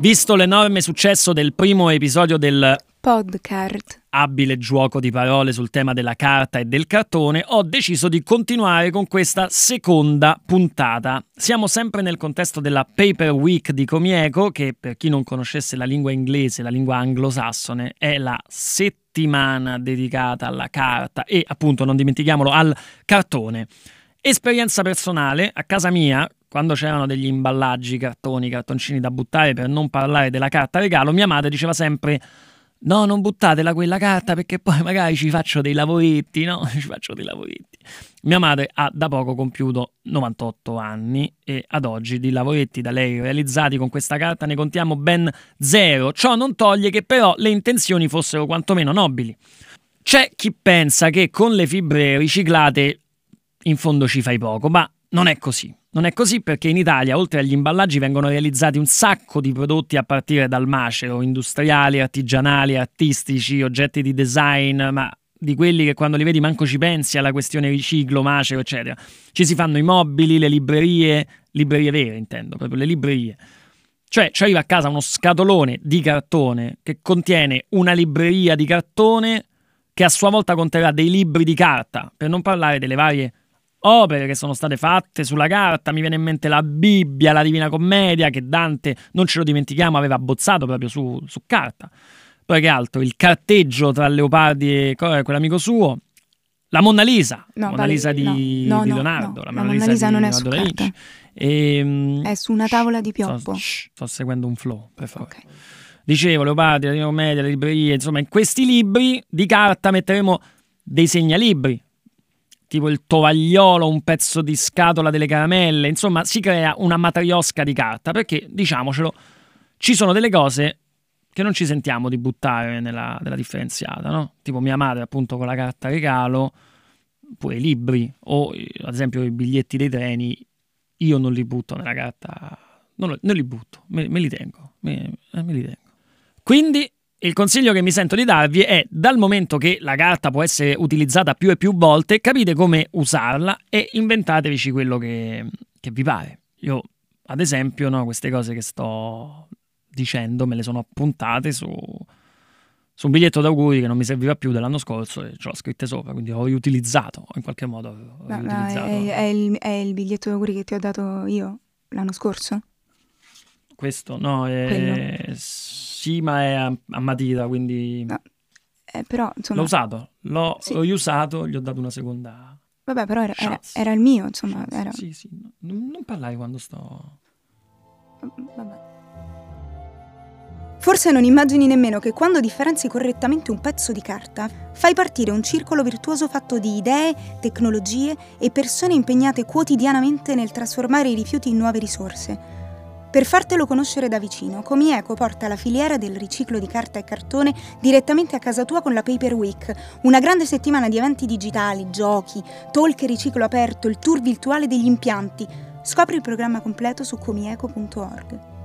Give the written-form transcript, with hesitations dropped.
Visto l'enorme successo del primo episodio del podcast, abile gioco di parole sul tema della carta e del cartone, ho deciso di continuare con questa seconda puntata. Siamo sempre nel contesto della Paper Week di Comieco, che per chi non conoscesse la lingua inglese, la lingua anglosassone, è la settimana dedicata alla carta e, appunto, non dimentichiamolo, al cartone. Esperienza personale, a casa mia, quando c'erano degli imballaggi, cartoni, cartoncini da buttare, per non parlare della carta regalo, mia madre diceva sempre: no, non buttatela quella carta perché poi magari ci faccio dei lavoretti, no? Ci faccio dei lavoretti. Mia madre ha da poco compiuto 98 anni e ad oggi di lavoretti da lei realizzati con questa carta ne contiamo ben 0. Ciò non toglie che però le intenzioni fossero quantomeno nobili. C'è chi pensa che con le fibre riciclate in fondo ci fai poco, ma non è così. Non è così perché in Italia, oltre agli imballaggi, vengono realizzati un sacco di prodotti a partire dal macero, industriali, artigianali, artistici, oggetti di design, ma di quelli che quando li vedi manco ci pensi alla questione riciclo, macero, eccetera. Ci si fanno i mobili, le librerie vere intendo, proprio le librerie. Cioè ci arriva a casa uno scatolone di cartone che contiene una libreria di cartone che a sua volta conterrà dei libri di carta, per non parlare delle varie opere che sono state fatte sulla carta. Mi viene in mente la Bibbia, la Divina Commedia, che Dante, non ce lo dimentichiamo, aveva abbozzato proprio su carta. Poi che altro? Il carteggio tra Leopardi e quell'amico suo, la Mona Lisa, di Leonardo, la Mona Lisa non è su carta, è su una tavola di pioppo. Sto seguendo un flow, per favore. Okay. Dicevo, Leopardi, la Divina Commedia, le librerie, insomma, in questi libri di carta metteremo dei segnalibri, tipo il tovagliolo, un pezzo di scatola delle caramelle, insomma si crea una matriosca di carta, perché, diciamocelo, ci sono delle cose che non ci sentiamo di buttare nella differenziata, no? Tipo mia madre, appunto, con la carta regalo, pure i libri, o ad esempio i biglietti dei treni, io non li butto nella carta, non li butto, me li tengo. Quindi il consiglio che mi sento di darvi è: dal momento che la carta può essere utilizzata più e più volte, capite come usarla e inventatevici quello che vi pare. Io, ad esempio, no, queste cose che sto dicendo me le sono appuntate su un biglietto d'auguri che non mi serviva più dell'anno scorso e ce l'ho scritte sopra, quindi ho riutilizzato, in qualche modo ho riutilizzato. È il biglietto d'auguri che ti ho dato io l'anno scorso? Questo? No, è... sì, ma è a matita, quindi... No. Però, insomma... L'ho usato, l'ho riusato, gli ho dato una seconda... Vabbè, però era il mio, insomma... Era... Sì, non parlai quando sto... Vabbè. Forse non immagini nemmeno che quando differenzi correttamente un pezzo di carta, fai partire un circolo virtuoso fatto di idee, tecnologie e persone impegnate quotidianamente nel trasformare i rifiuti in nuove risorse. Per fartelo conoscere da vicino, Comieco porta la filiera del riciclo di carta e cartone direttamente a casa tua con la Paper Week, una grande settimana di eventi digitali, giochi, talk e riciclo aperto, il tour virtuale degli impianti. Scopri il programma completo su comieco.org.